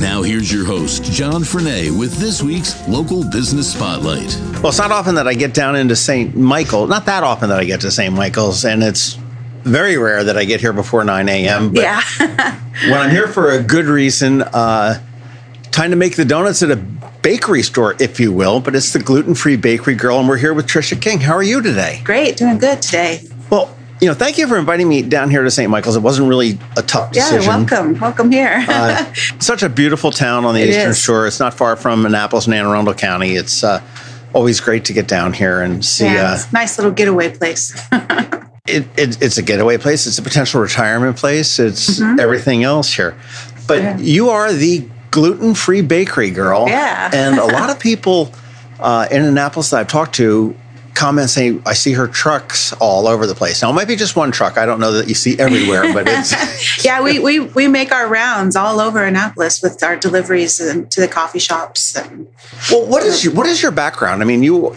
Now here's your host, John Frenet, with this week's Local Business Spotlight. Well, it's not often that I get down into St. Michael. Not that often that I get to St. Michael's, and it's very rare that I get here before 9 a.m. But yeah. When I'm here for a good reason, time to make the donuts at a bakery store, if you will. But it's the Gluten-Free Bakery Girl, and we're here with Trisha King. How are you today? Great, doing good today. Well, you know, thank you for inviting me down here to St. Michael's. It wasn't really a tough decision. Yeah, welcome here. Such a beautiful town on the Eastern Shore. It's not far from Annapolis and Anne Arundel County. It's always great to get down here and see. Yeah, it's a nice little getaway place. It's a getaway place. It's a potential retirement place. It's everything else here. But you are the Gluten-Free Bakery Girl. Yeah. And a lot of people in Annapolis that I've talked to comment saying, I see her trucks all over the place. Now, it might be just one truck. I don't know that you see everywhere, but it's... Yeah, we make our rounds all over Annapolis with our deliveries and to the coffee shops. And well, what is your background? I mean, you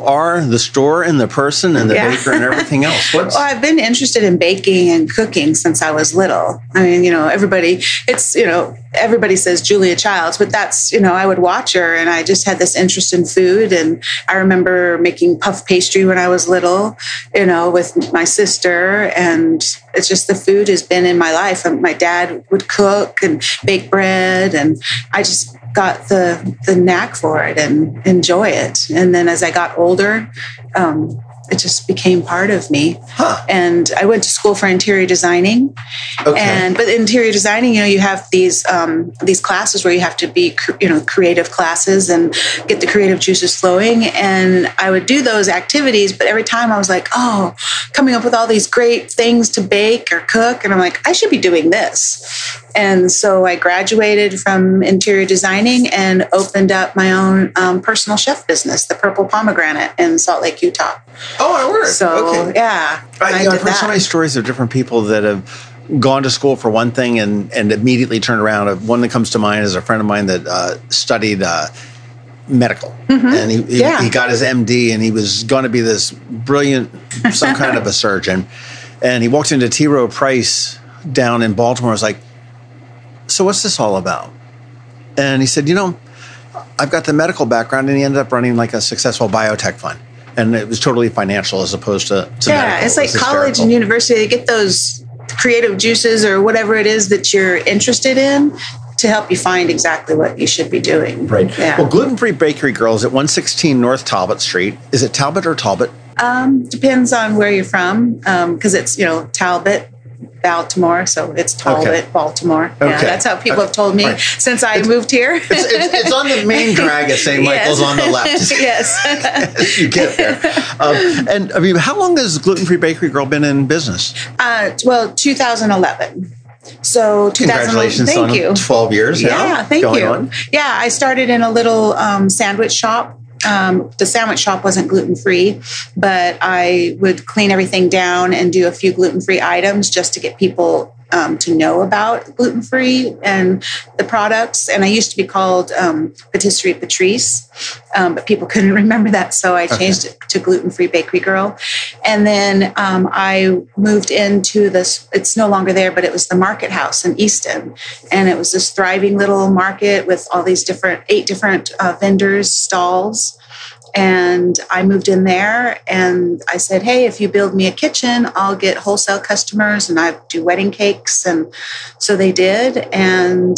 are the store and the person and the baker and everything else. Well, I've been interested in baking and cooking since I was little. I mean, you know, everybody says Julia Child, but that's, you know, I would watch her and I just had this interest in food. And I remember making puff pastry when I was little, you know, with my sister. And it's just the food has been in my life. And my dad would cook and bake bread. And I just got the knack for it and enjoy it. And then as I got older, it just became part of me. Huh. And I went to school for interior designing. Okay. But interior designing, you know, you have these classes where you have to be, you know, creative classes and get the creative juices flowing. And I would do those activities, but every time I was like, oh, coming up with all these great things to bake or cook. And I'm like, I should be doing this. And so I graduated from interior designing and opened up my own personal chef business, the Purple Pomegranate in Salt Lake, Utah. Oh, I worked. So, yeah. I've heard so many stories of different people that have gone to school for one thing and immediately turned around. One that comes to mind is a friend of mine that studied medical. Mm-hmm. And he got his MD, and he was going to be this brilliant, some kind of a surgeon. And he walked into T. Rowe Price down in Baltimore. I was like, so what's this all about? And he said, you know, I've got the medical background, and he ended up running like a successful biotech fund. And it was totally financial as opposed to medical. It's like college and university. They get those creative juices or whatever it is that you're interested in to help you find exactly what you should be doing. Right. Yeah. Well, Gluten-Free Bakery Girl is at 116 North Talbot Street. Is it Talbot or Talbot? Depends on where you're from, because it's, you know, Talbot, Baltimore, so it's Talbot, Baltimore. Okay. Yeah, that's how people have told me since I moved here. It's on the main drag at St. Michael's on the left. Yes. You get there. And I mean, how long has Gluten-Free Bakery Girl been in business? 2011. So, congratulations on 12 years. Yeah, thank you. On. Yeah, I started in a little sandwich shop. The sandwich shop wasn't gluten-free, but I would clean everything down and do a few gluten-free items just to get people to know about gluten-free and the products. And I used to be called Patisserie Patrice, but people couldn't remember that, so I changed it to Gluten-Free Bakery Girl. And then I moved into this, it's no longer there, but it was the Market House in Easton. And it was this thriving little market with all these different, 8 different vendors, stalls. And I moved in there and I said, hey, if you build me a kitchen, I'll get wholesale customers and I do wedding cakes. And so they did. And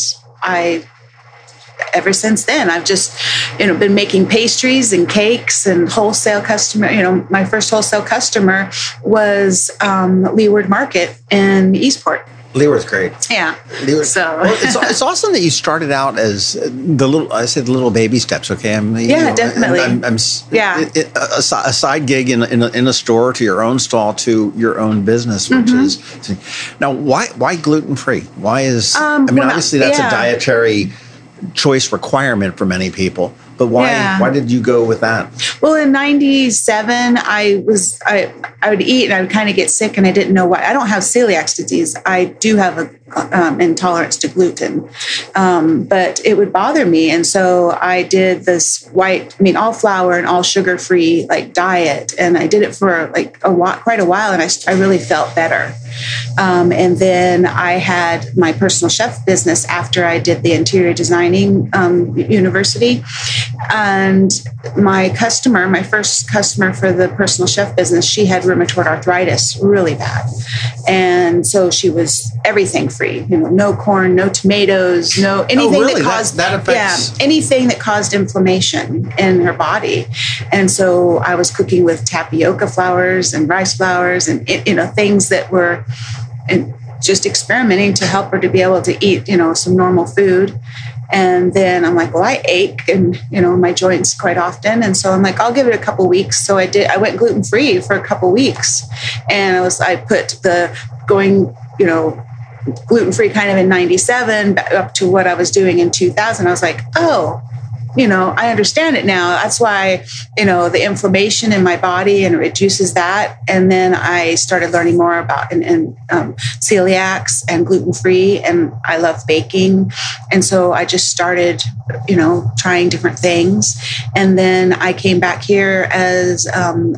ever since then, I've just, you know, been making pastries and cakes and wholesale customer. You know, my first wholesale customer was Leeward Market in Eastport. Leeward's great. Yeah. Leeward. So well, it's awesome that you started out as the little baby steps. Okay. Definitely. A side gig in a store to your own stall to your own business, which is now why gluten free? Why is obviously that's a dietary choice requirement for many people. But why did you go with that? Well, in 97, I would eat and I would kind of get sick and I didn't know why. I don't have celiac disease. I do have a intolerance to gluten, but it would bother me. And so I did this all flour and all sugar-free diet. And I did it for quite a while. And I really felt better. And then I had my personal chef business after I did the interior designing university. And my first customer for the personal chef business, she had rheumatoid arthritis really bad. And so she was everything free, no corn, no tomatoes, no anything that caused anything that caused inflammation in her body. And so I was cooking with tapioca flours and rice flours and, things that were just experimenting to help her to be able to eat, some normal food. And then I'm like, well, I ache and, my joints quite often. And so I'm like, I'll give it a couple weeks. So I went gluten-free for a couple weeks. And I put the gluten-free kind of in 97 up to what I was doing in 2000. I was like, oh, I understand it now. That's why, the inflammation in my body, and it reduces that. And then I started learning more about celiacs and gluten-free, and I love baking. And so I just started, trying different things. And then I came back here as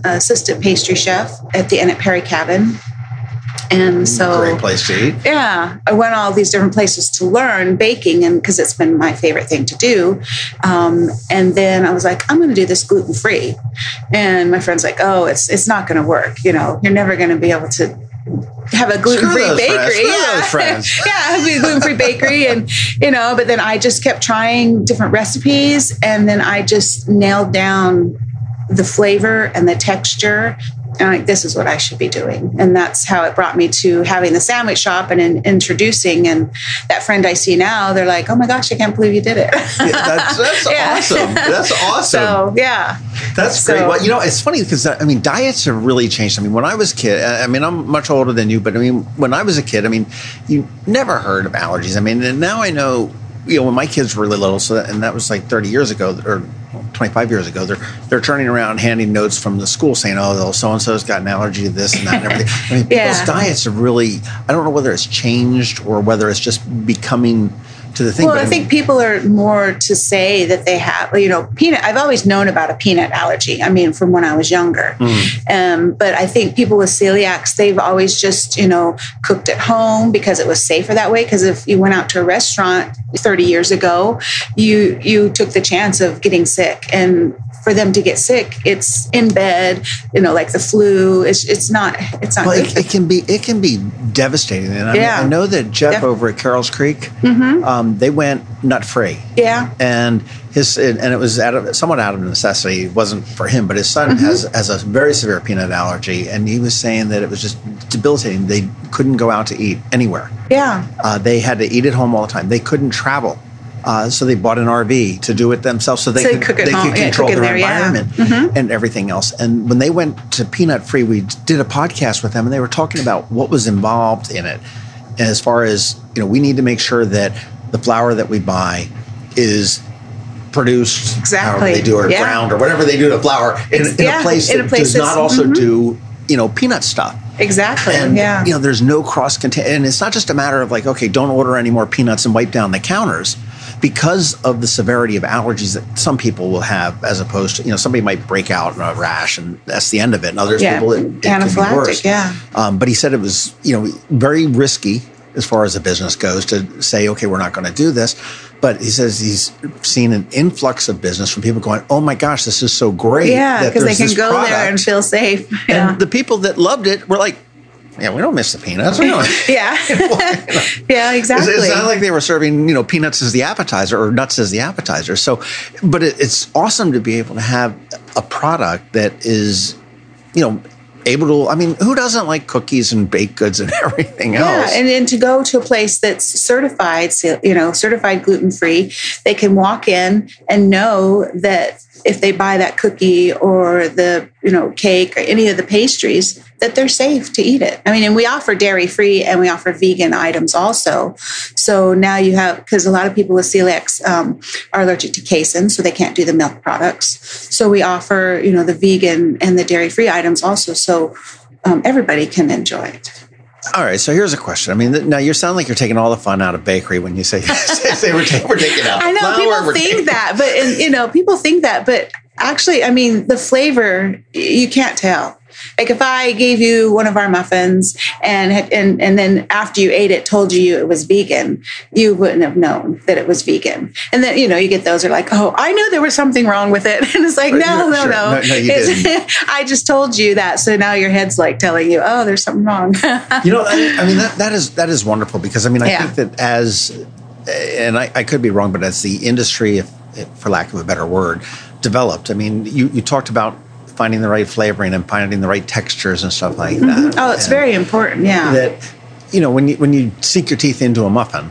assistant pastry chef at the Inn at Perry Cabin. And so, great place to eat. Yeah, I went all these different places to learn baking, and because it's been my favorite thing to do. And then I was like, I'm going to do this gluten free, and my friend's like, oh, it's not going to work. You're never going to be able to have a gluten-free bakery. Have a gluten-free bakery. And, but then I just kept trying different recipes, and then I just nailed down the flavor and the texture. And I'm like, this is what I should be doing. And that's how it brought me to having the sandwich shop and introducing. And that friend I see now, they're like, oh my gosh, I can't believe you did it. Awesome. That's awesome. So, yeah. That's great. Well, it's funny because, diets have really changed. When I was a kid, I'm much older than you, but when I was a kid, you never heard of allergies. And now I know, when my kids were really little, and that was 30 years ago or 25 years ago, they're turning around handing notes from the school saying, oh, so-and-so's got an allergy to this and that and everything. People's diets have really, I don't know whether it's changed or whether it's just becoming to the thing. Well, but I think people are more to say that they have, I've always known about a peanut allergy. From when I was younger. But I think people with celiacs, they've always just, cooked at home because it was safer that way. Because if you went out to a restaurant 30 years ago, you took the chance of getting sick. And for them to get sick, it's in bed, the flu. It's not well, good. It can be devastating. And I know that Jeff over at Carroll's Creek, they went nut free. Yeah. And it was somewhat out of necessity. It wasn't for him, but his son has a very severe peanut allergy, and he was saying that it was just debilitating. They couldn't go out to eat anywhere. Yeah. They had to eat at home all the time. They couldn't travel. So they bought an RV to do it themselves so they could control their environment and everything else. And when they went to Peanut Free, we did a podcast with them, and they were talking about what was involved in it. As far as, we need to make sure that the flour that we buy is produced however they do, or ground, or whatever they do to flour in a place that does not also do, peanut stuff. Exactly. And, there's no cross-contain. And it's not just a matter of don't order any more peanuts and wipe down the counters because of the severity of allergies that some people will have, as opposed to, somebody might break out in a rash and that's the end of it. And others people, it can be worse. Yeah. But he said it was, very risky as far as the business goes to say, okay, we're not going to do this. But he says he's seen an influx of business from people going, oh my gosh, this is so great. Yeah, because they can go there and feel safe. Yeah. And the people that loved it were like, yeah, we don't miss the peanuts. Yeah. Yeah, exactly. It's not like they were serving, peanuts as the appetizer or nuts as the appetizer. So, but it's awesome to be able to have a product that is, who doesn't like cookies and baked goods and everything else? Yeah, and then to go to a place that's certified gluten-free, they can walk in and know that if they buy that cookie or the cake or any of the pastries, that they're safe to eat it. I mean, and we offer dairy-free and we offer vegan items also. So now you have, because a lot of people with celiacs are allergic to casein, so they can't do the milk products. So we offer, you know, the vegan and the dairy-free items also, so everybody can enjoy it. All right, so here's a question. I mean, now you sound like you're taking all the fun out of bakery when you say we're taking out. I know, people think that, but actually, I mean, the flavor, you can't tell. Like if I gave you one of our muffins and then after you ate it, told you it was vegan, you wouldn't have known that it was vegan. And then, you know, you get those are like, oh, I knew there was something wrong with it. And it's like, no, you didn't. I just told you that. So now your head's like telling you, oh, there's something wrong. You know, I mean, that is wonderful because I mean, I think that as, and I could be wrong, but as the industry, if for lack of a better word, developed, I mean, you talked about finding the right flavoring and finding the right textures and stuff like that. Mm-hmm. Oh, it's very important. Yeah. That, you know, when you sink your teeth into a muffin,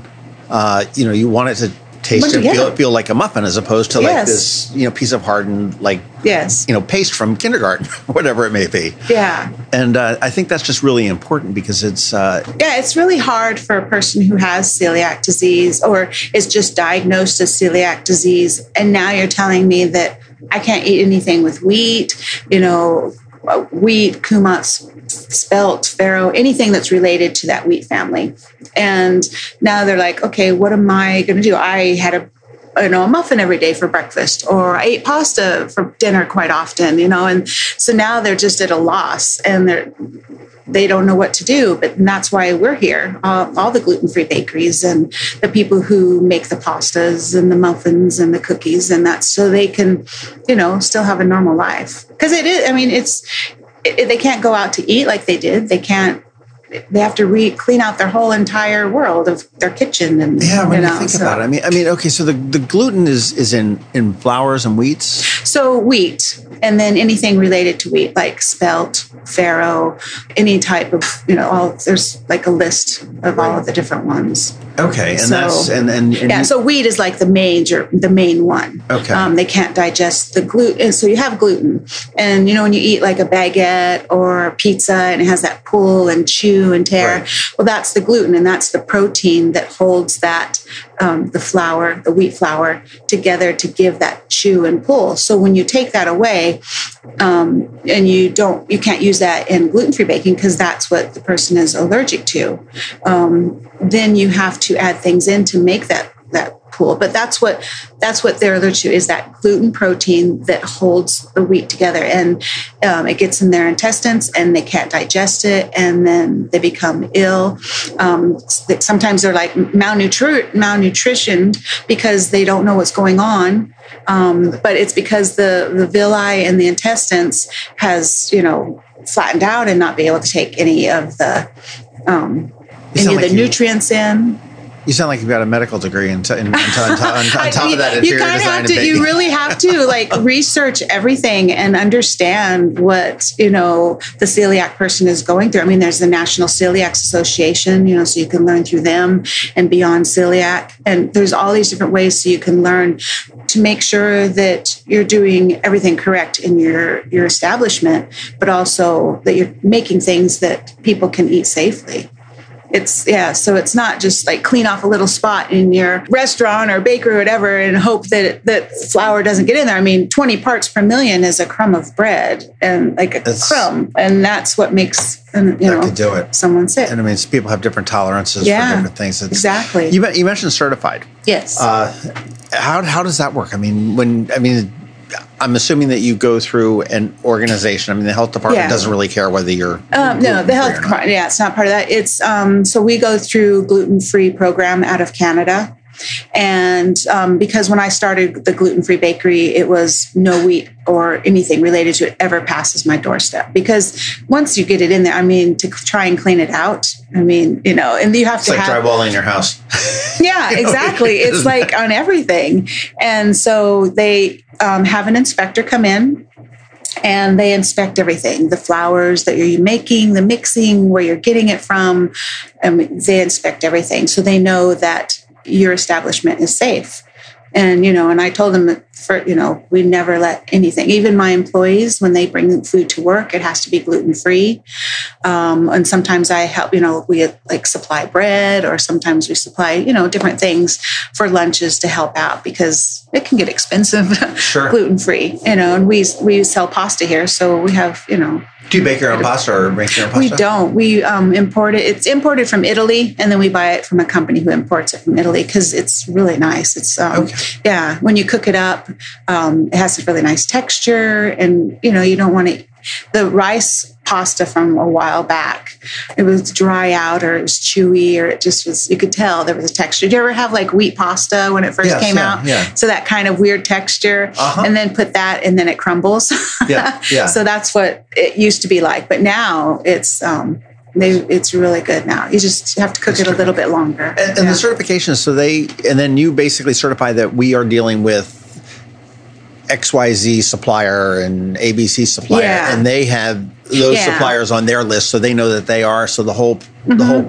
you know, you want it to taste and feel like a muffin as opposed to like this, you know, piece of hardened, like, you know, paste from kindergarten, whatever it may be. Yeah. And I think that's just really important because it's... it's really hard for a person who has celiac disease or is just diagnosed as celiac disease. And now you're telling me that I can't eat anything with wheat, you know, wheat, kumass, spelt, farro, anything that's related to that wheat family. And now they're like, okay, what am I going to do? I had a muffin every day for breakfast, or I ate pasta for dinner quite often, you know, and so now they're just at a loss and they don't know what to do. But that's why we're here. All the gluten-free bakeries and the people who make the pastas and the muffins and the cookies and that, so they can, you know, still have a normal life. Because it is, I mean, they can't go out to eat like they did. They can't. They have to clean out their whole entire world of their kitchen. And when you think about it, I mean, okay, so the gluten is in flours and wheats? So wheat, and then anything related to wheat, like spelt, farro, any type of, you know, there's like a list of all of the different ones. Okay, and so, so wheat is like the main one. Okay, they can't digest the gluten, so you have gluten, and you know when you eat like a baguette or a pizza, and it has that pull and chew and tear. Right. Well, that's the gluten, and that's the protein that holds that the flour, the wheat flour, together to give that chew and pull. So when you take that away, and you can't use that in gluten-free baking because that's what the person is allergic to. Then you have to add things in to make that pool. But that's what they're allergic to, is that gluten protein that holds the wheat together. And it gets in their intestines and they can't digest it. And then they become ill. Sometimes they're like malnutritioned because they don't know what's going on. But it's because the villi in the intestines has, you know, flattened out and not be able to take any of the nutrients in. You sound like you've got a medical degree on top of that. You kind of have to. You really have to like research everything and understand what, you know, the celiac person is going through. I mean, there's the National Celiac Association, you know, so you can learn through them and Beyond Celiac, and there's all these different ways so you can learn to make sure that you're doing everything correct in your establishment, but also that you're making things that people can eat safely. So it's not just like clean off a little spot in your restaurant or bakery or whatever and hope that flour doesn't get in there. I mean, 20 parts per million is a crumb of bread and like a crumb. And that's what makes, someone sick. And I mean, people have different tolerances for different things. Exactly. You mentioned certified. Yes. How does that work? I mean, I'm assuming that you go through an organization. I mean, the health department doesn't really care whether you're the health department. Yeah, it's not part of that. It's so we go through gluten-free program out of Canada, and because when I started the gluten-free bakery, it was no wheat or anything related to it ever passes my doorstep. Because once you get it in there, I mean, to try and clean it out, I mean, you know, and you have to have drywall in your house. Yeah, exactly. It's like on everything. And so they have an inspector come in and they inspect everything, the flours that you're making, the mixing, where you're getting it from. They inspect everything. So they know that your establishment is safe. And, you know, and I told them that, for, you know, we never let anything, even my employees, when they bring food to work, it has to be gluten-free. And sometimes I help, you know, we like supply bread, or sometimes we supply, you know, different things for lunches to help out, because it can get expensive. Sure. Gluten-free, you know, and we sell pasta here. So we have, you know. Do you bake your own pasta or make your own pasta? We don't. We import it. It's imported from Italy, and then we buy it from a company who imports it from Italy, because it's really nice. It's yeah. When you cook it up, it has a really nice texture, and you know you don't want to. The rice pasta from a while back, it was dry out, or it was chewy, or it just was. You could tell there was a texture. Did you ever have like wheat pasta when it first came out? Yeah. So that kind of weird texture, and then put that, and then it crumbles. Yeah. So that's what it used to be like, but now it's. It's really good now. You just have to cook it a little bit longer. And the certifications, so they, and then you basically certify that we are dealing with XYZ supplier and ABC supplier, and they have those suppliers on their list, so they know that they are. So the whole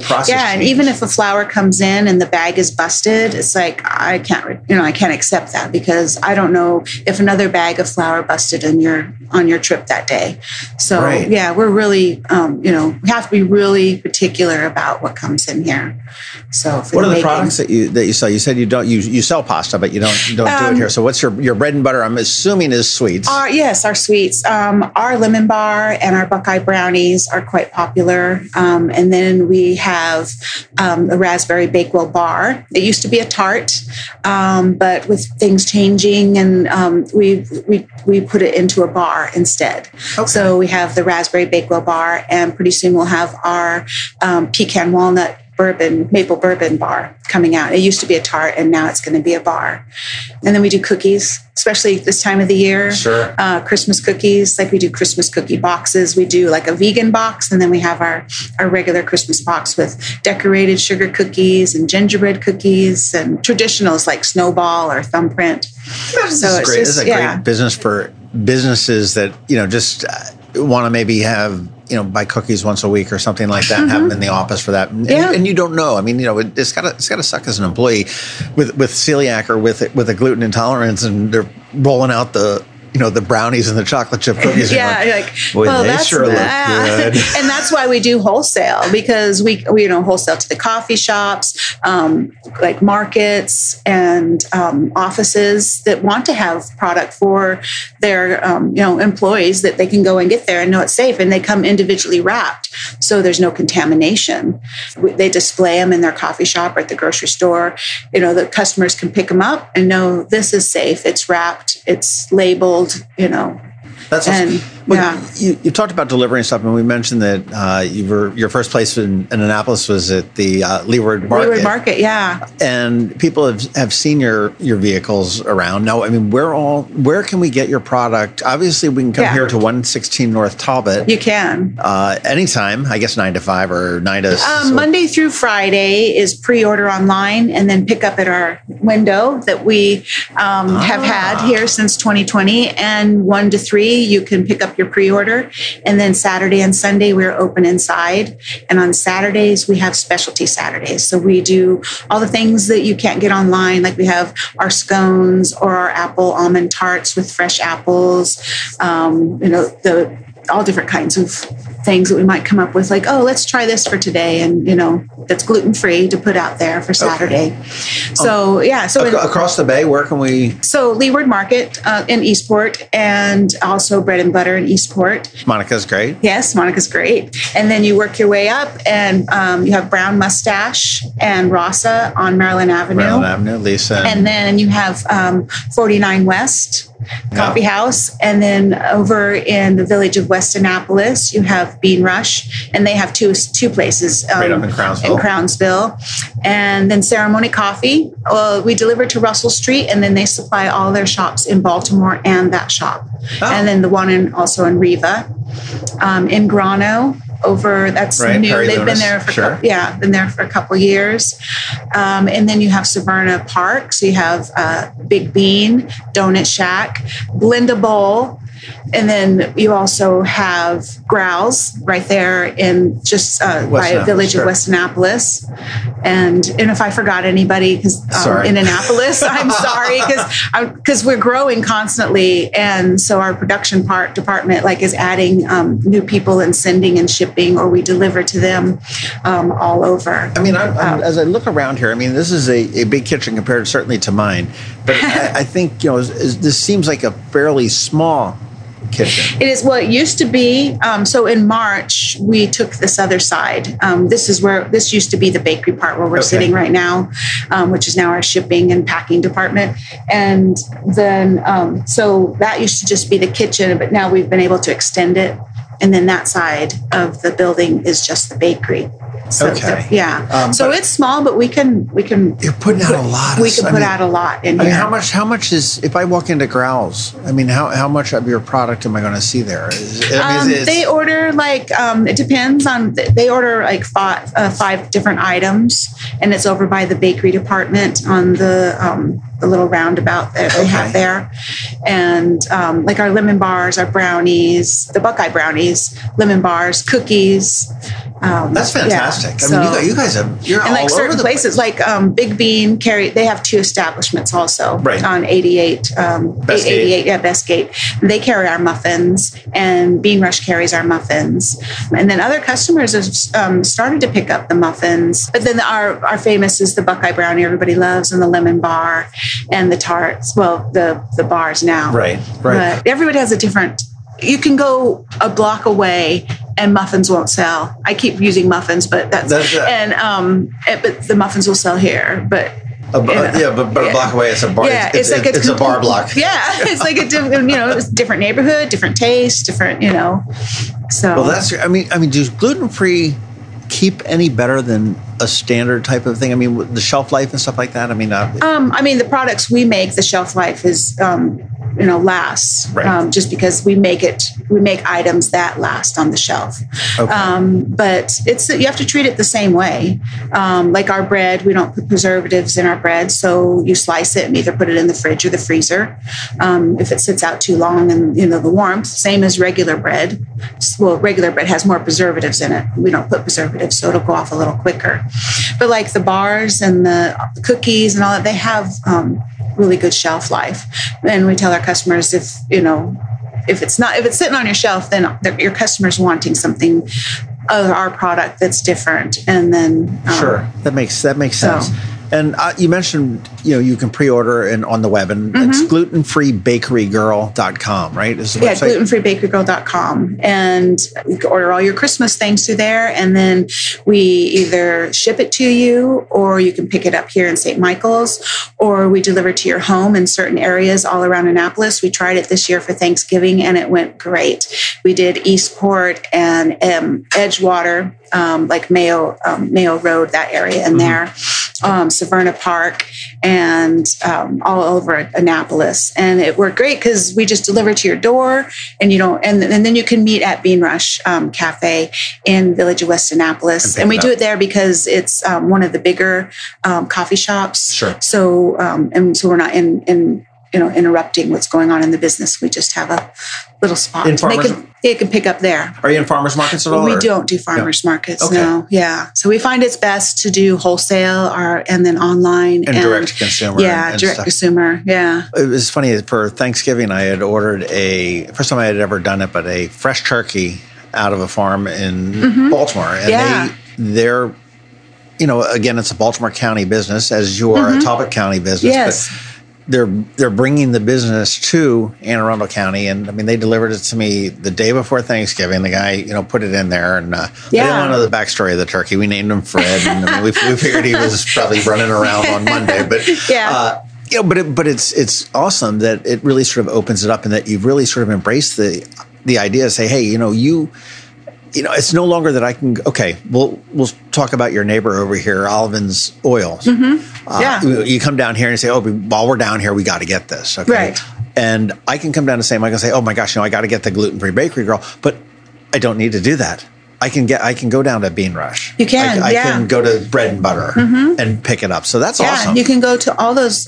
process. Yeah, and even if a flour comes in and the bag is busted, it's like I can't accept that, because I don't know if another bag of flour busted on your trip that day. So yeah, we're really we have to be really particular about what comes in here. So what are the products that you sell? You said you don't you sell pasta, but you don't do it here. So what's your bread and butter? I'm assuming is sweets. Yes, our sweets, our lemon bar and our Buckeye brownies are quite popular. And then we have the Raspberry Bakewell bar. It used to be a tart, but with things changing, and we put it into a bar instead. Okay. So we have the Raspberry Bakewell bar, and pretty soon we'll have our pecan walnut maple bourbon bar coming out. It used to be a tart, and now it's going to be a bar. And then we do cookies, especially this time of the year. Sure. Christmas cookies, like we do Christmas cookie boxes. We do like a vegan box, and then we have our regular Christmas box with decorated sugar cookies and gingerbread cookies and traditionals like snowball or thumbprint. This is great. This is a great business for businesses that, you know, just want to maybe have, you know, buy cookies once a week or something like that, and have them in the office for that. And you don't know. I mean, you know, it's gotta suck as an employee with celiac or with a gluten intolerance, and they're rolling out the, you know, the brownies and the chocolate chip cookies. They sure look good. And that's why we do wholesale, because we wholesale to the coffee shops, like markets and offices that want to have product for their, employees that they can go and get there and know it's safe. And they come individually wrapped, so there's no contamination. They display them in their coffee shop or at the grocery store. You know, the customers can pick them up and know this is safe. It's wrapped. It's labeled, you know. That's awesome. You talked about delivering stuff, and we mentioned that your first place in Annapolis was at the Leeward Market. Leeward Market, yeah. And people have seen your vehicles around. Now, I mean, where can we get your product? Obviously, we can come here to 116 North Talbot. You can. Anytime, I guess 9 to 5 or 9 to... Monday through Friday is pre-order online, and then pick up at our window that we have had here since 2020. And 1 to 3, you can pick up your pre-order, and then Saturday and Sunday we're open inside, and on Saturdays we have specialty Saturdays, so we do all the things that you can't get online, like we have our scones or our apple almond tarts with fresh apples, all different kinds of things that we might come up with, like, oh, let's try this for today, and you know, that's gluten-free to put out there for Saturday. Across the bay, where can we? So Leeward Market in Eastport, and also Bread and Butter in Eastport. Monica's great. Yes, Monica's great. And then you work your way up, and you have Brown Mustache and Rossa on Maryland Avenue. Lisa. And then you have 49 West Coffee House, and then over in the village of West Annapolis, you have Bean Rush, and they have two places right up in Crownsville, and then Ceremony Coffee. We deliver to Russell Street, and then they supply all their shops in Baltimore and that shop, and then the one also in Riva, in Grano. Over that's right, new. Perry They've Loomis. Been there for a couple years, and then you have Severna Park. So you have Big Bean Donut Shack, Blendable, And then you also have Growls right there in just by the village of West Annapolis. And if I forgot anybody, because in Annapolis, I'm sorry, because we're growing constantly. And so our production part department is adding new people and sending and shipping, or we deliver to them all over. I mean, I'm, as I look around here, I mean, this is a big kitchen compared certainly to mine. But I think, this seems like a fairly small kitchen. It is. Well, it used to be. So in March, we took this other side. This used to be the bakery part where we're sitting right now, which is now our shipping and packing department. And then so that used to just be the kitchen. But now we've been able to extend it. And then that side of the building is just the bakery. So so it's small, but we can. You're putting out a lot. We can put out a lot in here. How much is, if I walk into Growls? I mean, how much of your product am I going to see there? They order it depends on. They order five different items, and it's over by the bakery department on the little roundabout that they have there, and our lemon bars, our brownies, the Buckeye brownies, lemon bars, cookies. That's fantastic. Yeah. I mean, you guys have all certain over the places place. Big Bean they have two establishments also on 88 Bestgate. Yeah, Bestgate. They carry our muffins, and Bean Rush carries our muffins, and then other customers have started to pick up the muffins. But then our famous is the Buckeye brownie, everybody loves, and the lemon bar, and the tarts. Well, the bars now. Right. But everybody has a different. You can go a block away and muffins won't sell. I keep using muffins, but but the muffins will sell here. But a block away it's a bar. Yeah, it's a bar block. Yeah, it's like a different neighborhood, different taste, different. So well, that's. I mean, does gluten-free keep any better than a standard type of thing? I mean, the shelf life and stuff like that. I mean, the products we make, the shelf life is. Lasts just because we make items that last on the shelf. Okay. But you have to treat it the same way. Our bread, we don't put preservatives in our bread. So you slice it and either put it in the fridge or the freezer. If it sits out too long and the warmth, same as regular bread. Well, regular bread has more preservatives in it. We don't put preservatives, so it'll go off a little quicker. But the bars and the cookies and all that, they have really good shelf life. And we tell our customers if it's sitting on your shelf, then your customer's wanting something of our product that's different. And then that makes sense. And you mentioned you can pre-order and on the web, and it's glutenfreebakerygirl.com, right? Is the website? glutenfreebakerygirl.com, and you can order all your Christmas things through there, and then we either ship it to you, or you can pick it up here in St. Michael's, or we deliver to your home in certain areas all around Annapolis. We tried it this year for Thanksgiving, and it went great. We did Eastport and Edgewater, Mayo Road, that area in there. Severna Park, and all over Annapolis. And it worked great because we just deliver to your door, and then you can meet at Bean Rush Cafe in Village of West Annapolis. And we do it there because it's one of the bigger coffee shops. Sure. So, so we're not interrupting what's going on in the business. We just have a little spot. It can pick up there. Are you in farmers markets at all? We don't do farmers markets, no. Yeah. So we find it's best to do wholesale and then online. And direct consumer. Yeah, direct consumer, yeah. It was funny, for Thanksgiving, I had ordered first time I had ever done it, but a fresh turkey out of a farm in Baltimore. And they're, again, it's a Baltimore County business, as you are a Talbot County business. Yes. But they're bringing the business to Anne Arundel County, and I mean they delivered it to me the day before Thanksgiving. The guy, put it in there, and I didn't know the backstory of the turkey. We named him Fred, and we figured he was probably running around on Monday. But but it's awesome that it really sort of opens it up, and that you've really sort of embraced the idea to say, hey, it's no longer that I can. Okay, we'll talk about your neighbor over here, Olivan's Oil. Mm-hmm. You come down here and say, while we're down here, we got to get this. Okay, right. And I can come down to St. Michael and say, oh my gosh, I got to get the gluten-free bakery girl, but I don't need to do that. I can go down to Bean Rush. You can, I can go to Bread and Butter and pick it up. So that's awesome. You can go to all those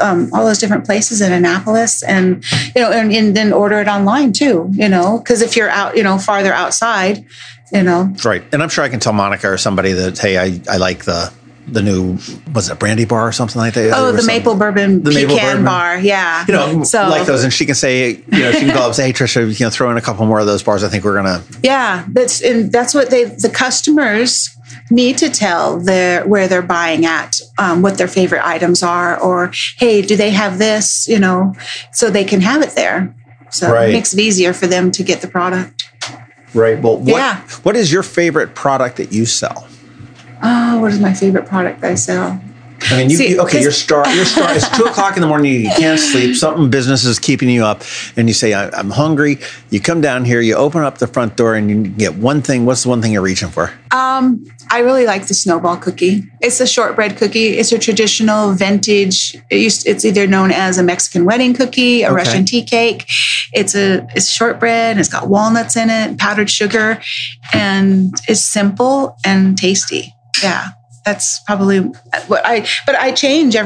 different places in Annapolis, and you know, and then order it online too. You know, because if you're out, you know, farther outside, you know, right. And I'm sure I can tell Monica or somebody that, hey, I like the new, was it a brandy bar or something like that? Oh, the maple bourbon pecan bar. Yeah. You know, so, like those. And she can say, you know, she can go up and say, hey, Trisha, you know, throw in a couple more of those bars. I think we're going to. Yeah. That's what the customers need to tell where they're buying at, what their favorite items are, or, hey, do they have this, you know, so they can have it there. So It makes it easier for them to get the product. Right. Well, what is your favorite product that you sell? Oh, what is my favorite product that I sell? I mean, you're starved. It's 2:00 in the morning. You can't sleep. Something business is keeping you up. And you say, I'm hungry. You come down here, you open up the front door, and you get one thing. What's the one thing you're reaching for? I really like the snowball cookie. It's a shortbread cookie. It's a traditional vintage. It's either known as a Mexican wedding cookie, a Russian tea cake. It's shortbread. It's got walnuts in it, powdered sugar, and it's simple and tasty. Yeah. That's probably what I change all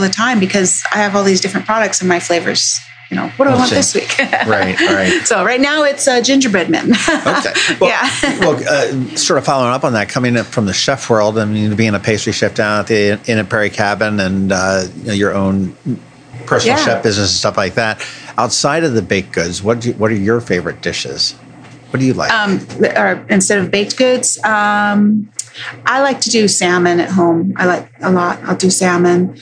the time because I have all these different products and my flavors, you know, what do I want this week? Right. So right now it's gingerbread men. Okay. Well, sort of following up on that, coming up from the chef world, I mean, being a pastry chef down at the Inn at Perry Cabin and your own personal chef business and stuff like that. Outside of the baked goods, what are your favorite dishes? What do you like? Or instead of baked goods, I like to do salmon at home. I like a lot. I'll do salmon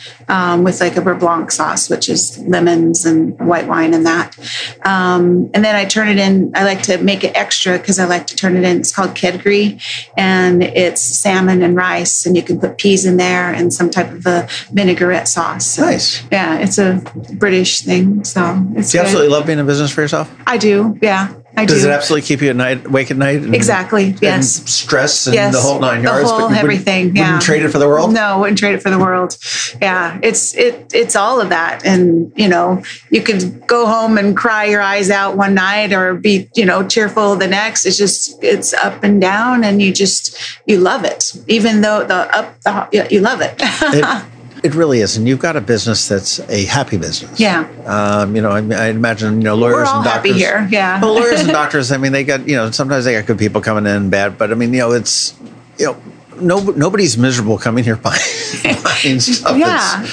with like a beurre blanc sauce, which is lemons and white wine and that. And then I turn it in. I like to make it extra because I like to turn it in. It's called kedgeree, and it's salmon and rice, and you can put peas in there and some type of a vinaigrette sauce. So, nice. Yeah, it's a British thing. So it's good. Absolutely love being in business for yourself? I do, yeah. Does it absolutely keep you awake at night? And, exactly. Yes. And stress and the whole nine yards. The whole everything. Wouldn't trade it for the world. No, wouldn't trade it for the world. Yeah, it's all of that, and you know, you could go home and cry your eyes out one night, or be cheerful the next. It's just up and down, and you love it, even though you love it. It really is. And you've got a business that's a happy business. Yeah. I imagine, lawyers and doctors. We're all happy here. Yeah. Well, lawyers and doctors, I mean, they got, sometimes they got good people coming in and bad, but I mean, it's, nobody's miserable coming here buying stuff. Yeah.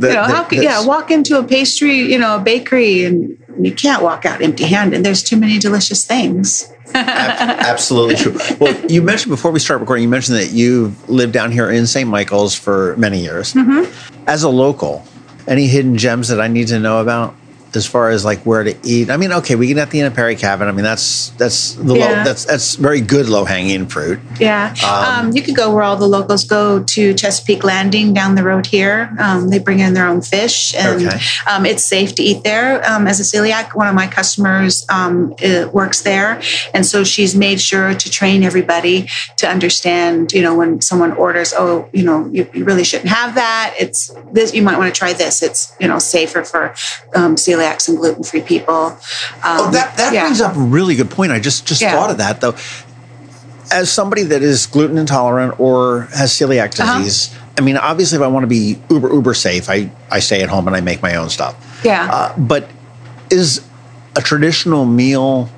That's, walk into a pastry, a bakery, and you can't walk out empty handed. There's too many delicious things. Absolutely true. Well, you mentioned before we start recording, that you've lived down here in St. Michael's for many years. Mm-hmm. As a local, any hidden gems that I need to know about as far as like where to eat? I mean, okay, we get at the Inn at Perry Cabin. I mean, that's very good low hanging fruit. Yeah, you could go where all the locals go, to Chesapeake Landing down the road here. They bring in their own fish, and it's safe to eat there. As a celiac, one of my customers works there, and so she's made sure to train everybody to understand. When someone orders, you really shouldn't have that. It's this. You might want to try this. It's safer for celiac and gluten-free people. That brings up a really good point. I just thought of that, though. As somebody that is gluten intolerant or has celiac disease, I mean, obviously, if I want to be uber safe, I stay at home and I make my own stuff. Yeah. But is a traditional meal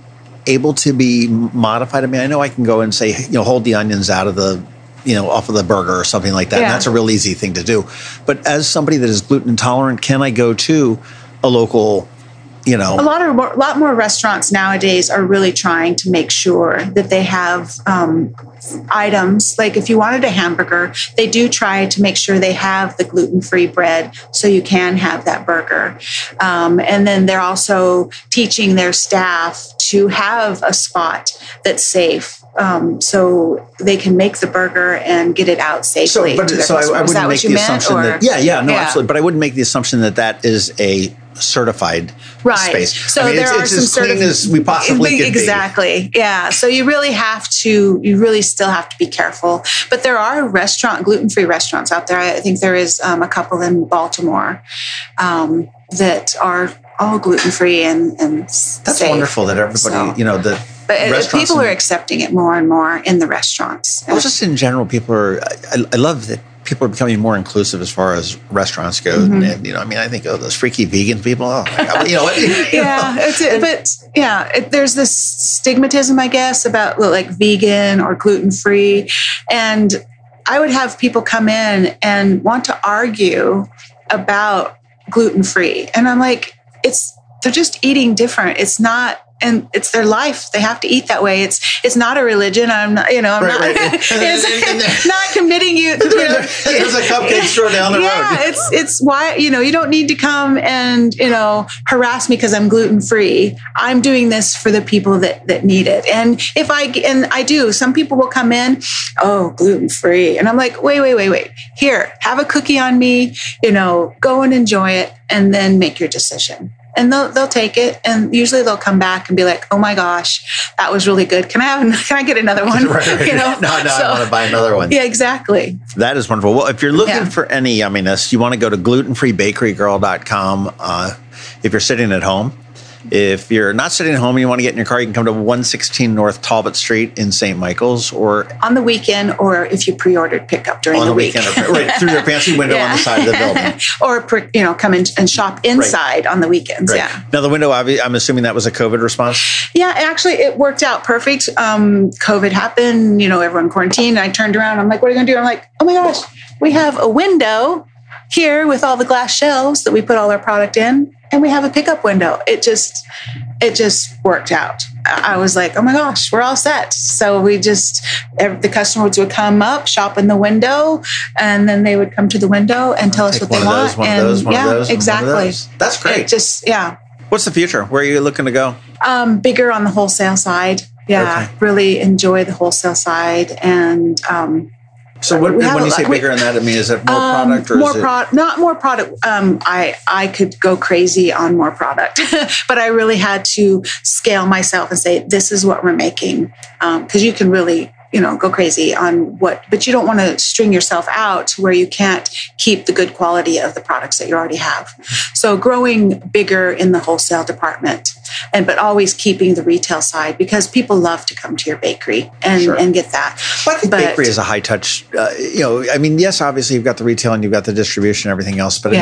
able to be modified? I mean, I know I can go and say, hold the onions out of the, off of the burger or something like that. Yeah. And that's a real easy thing to do. But as somebody that is gluten intolerant, can I go to a local, a lot more restaurants nowadays are really trying to make sure that they have items. Like if you wanted a hamburger, they do try to make sure they have the gluten-free bread so you can have that burger. And then they're also teaching their staff to have a spot that's safe. So they can make the burger and get it out safely. I wouldn't make the assumption that. Absolutely. But I wouldn't make the assumption that is a certified space. So there are some certain as we possibly can. Exactly. Be. Yeah. So you really still have to be careful. But there are gluten-free restaurants out there. I think there is a couple in Baltimore that are all gluten-free and that's safe. Wonderful that everybody, But people are accepting it more and more in the restaurants. Well, just in general, people are. I love that people are becoming more inclusive as far as restaurants go. Mm-hmm. And you know, I mean, I think those freaky vegan people. Oh my God, you know what? Yeah, know. There's this stigmatism, I guess, about like vegan or gluten free, and I would have people come in and want to argue about gluten free, and I'm like, they're just eating different. It's not. And it's their life. They have to eat that way. It's not a religion. I'm not it's not committing you. There's a cupcake store down the road. Yeah, it's why, you don't need to come and, harass me because I'm gluten-free. I'm doing this for the people that need it. And I do, some people will come in, oh, gluten-free. And I'm like, wait. Here, have a cookie on me, go and enjoy it and then make your decision. And they'll take it, and usually they'll come back and be like, "Oh my gosh, that was really good. Can I get another one?" Right. I want to buy another one. Yeah, exactly. That is wonderful. Well, if you're looking for any yumminess, you want to go to glutenfreebakerygirl.com. If you're sitting at home, if you're not sitting at home and you want to get in your car, you can come to 116 North Talbot Street in St. Michael's, or on the weekend, or if you pre-ordered, pick up during the weekend, or right through your fancy window on the side of the building, or come in and shop inside on the weekends. Right. Yeah. Now the window, I'm assuming that was a COVID response. Yeah, actually, it worked out perfect. COVID happened, everyone quarantined. I turned around, I'm like, "What are you going to do?" I'm like, "Oh my gosh, we have a window here with all the glass shelves that we put all our product in." And we have a pickup window. It just worked out. I was like, oh my gosh, we're all set. So the customers would come up, shop in the window, and then they would come to the window and tell us what they want. One of those. That's great. What's the future? Where are you looking to go? Bigger on the wholesale side. Yeah, okay. Really enjoy the wholesale side and. So what, when you say bigger than that, is it more product? Or not more product. I could go crazy on more product, but I really had to scale myself and say, this is what we're making. Because you can really, go crazy on what, but you don't want to string yourself out to where you can't keep the good quality of the products that you already have. So growing bigger in the wholesale department. But always keeping the retail side because people love to come to your bakery and get that. Well, I think bakery is a high touch. Yes, obviously you've got the retail and you've got the distribution and everything else. But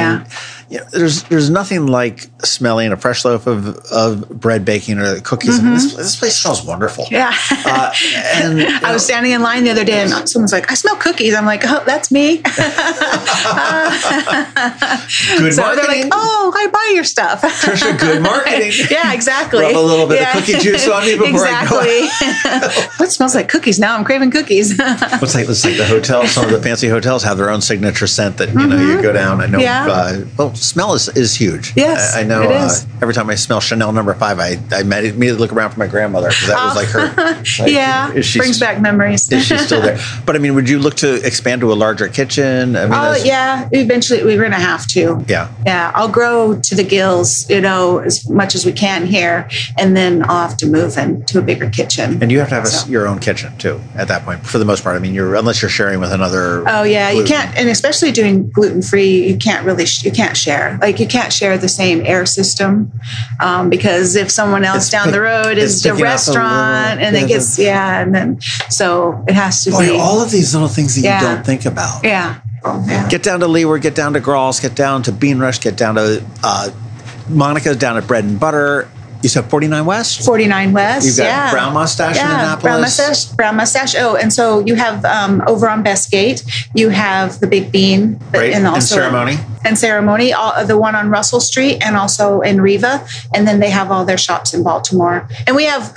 there's nothing like smelling a fresh loaf of bread baking or the cookies. Mm-hmm. This place smells wonderful. Yeah. I was standing in line the other day and someone's like, "I smell cookies." I'm like, "Oh, that's me." Good so marketing. They're like, "Oh, I buy your stuff." Trisha, good marketing. Yeah. Exactly. Rub a little bit of cookie juice on me before I go. What smells like cookies? Now I'm craving cookies. It's like the hotel. Some of the fancy hotels have their own signature scent that, you go down. I know. Yeah. Smell is huge. Yes, I know. It is. Every time I smell Chanel No. 5, I immediately look around for my grandmother. Because that was like her. Like, brings back memories. Is she still there? But would you look to expand to a larger kitchen? Eventually we're going to have to. Yeah. Yeah. I'll grow to the gills, as much as we can here, and then I'll have to move into a bigger kitchen. And you have to have your own kitchen too at that point, for the most part. Unless you're sharing with another. Oh yeah, you can't, and especially doing gluten free, you can't really share. Like you can't share the same air system because if someone else down the road is the restaurant and it gets and then so it has to be all of these little things that you don't think about. Yeah. Oh, yeah. Get down to Leeward, get down to Growls, get down to Bean Rush, get down to Monica's down at Bread and Butter. You said 49 West? 49 West, you've got Brown Mustache in Annapolis. Brown Mustache. Oh, and so you have over on Bestgate, you have the Big Bean. Right. And also Ceremony. And Ceremony, the one on Russell Street and also in Riva. And then they have all their shops in Baltimore. And we have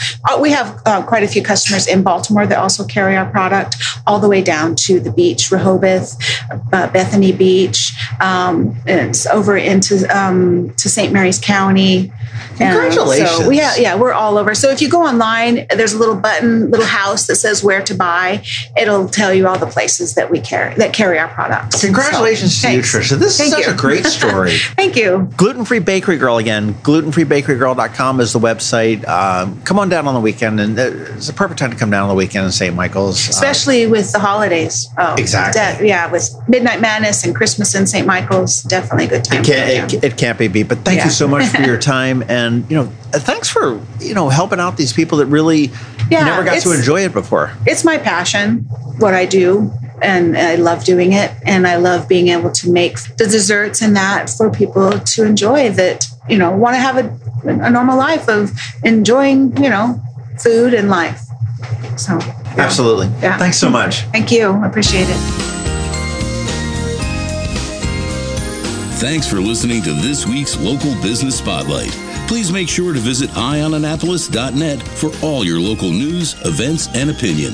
quite a few customers in Baltimore that also carry our product all the way down to the beach, Rehoboth, Bethany Beach, and it's over into to St. Mary's County. Congratulations. So we're all over. So if you go online, there's a little house that says where to buy. It'll tell you all the places that carry our products. Congratulations to you, Trisha. This is such a great story. Thank you. Gluten-Free Bakery Girl again. GlutenFreeBakeryGirl.com is the website. Come on down on the weekend, and it's a perfect time to come down on the weekend in St. Michael's, especially with the holidays. Oh, exactly. With Midnight Madness and Christmas in St. Michael's, definitely a good time. It can't be beat. But thank you so much for your time, and thanks for helping out these people that really never got to enjoy it before. It's my passion, what I do. And I love doing it. And I love being able to make the desserts and that for people to enjoy that, want to have a normal life of enjoying, food and life. So. Yeah. Absolutely. Yeah. Thanks so much. Thank you. I appreciate it. Thanks for listening to this week's Local Business Spotlight. Please make sure to visit eyeonannapolis.net for all your local news, events, and opinion.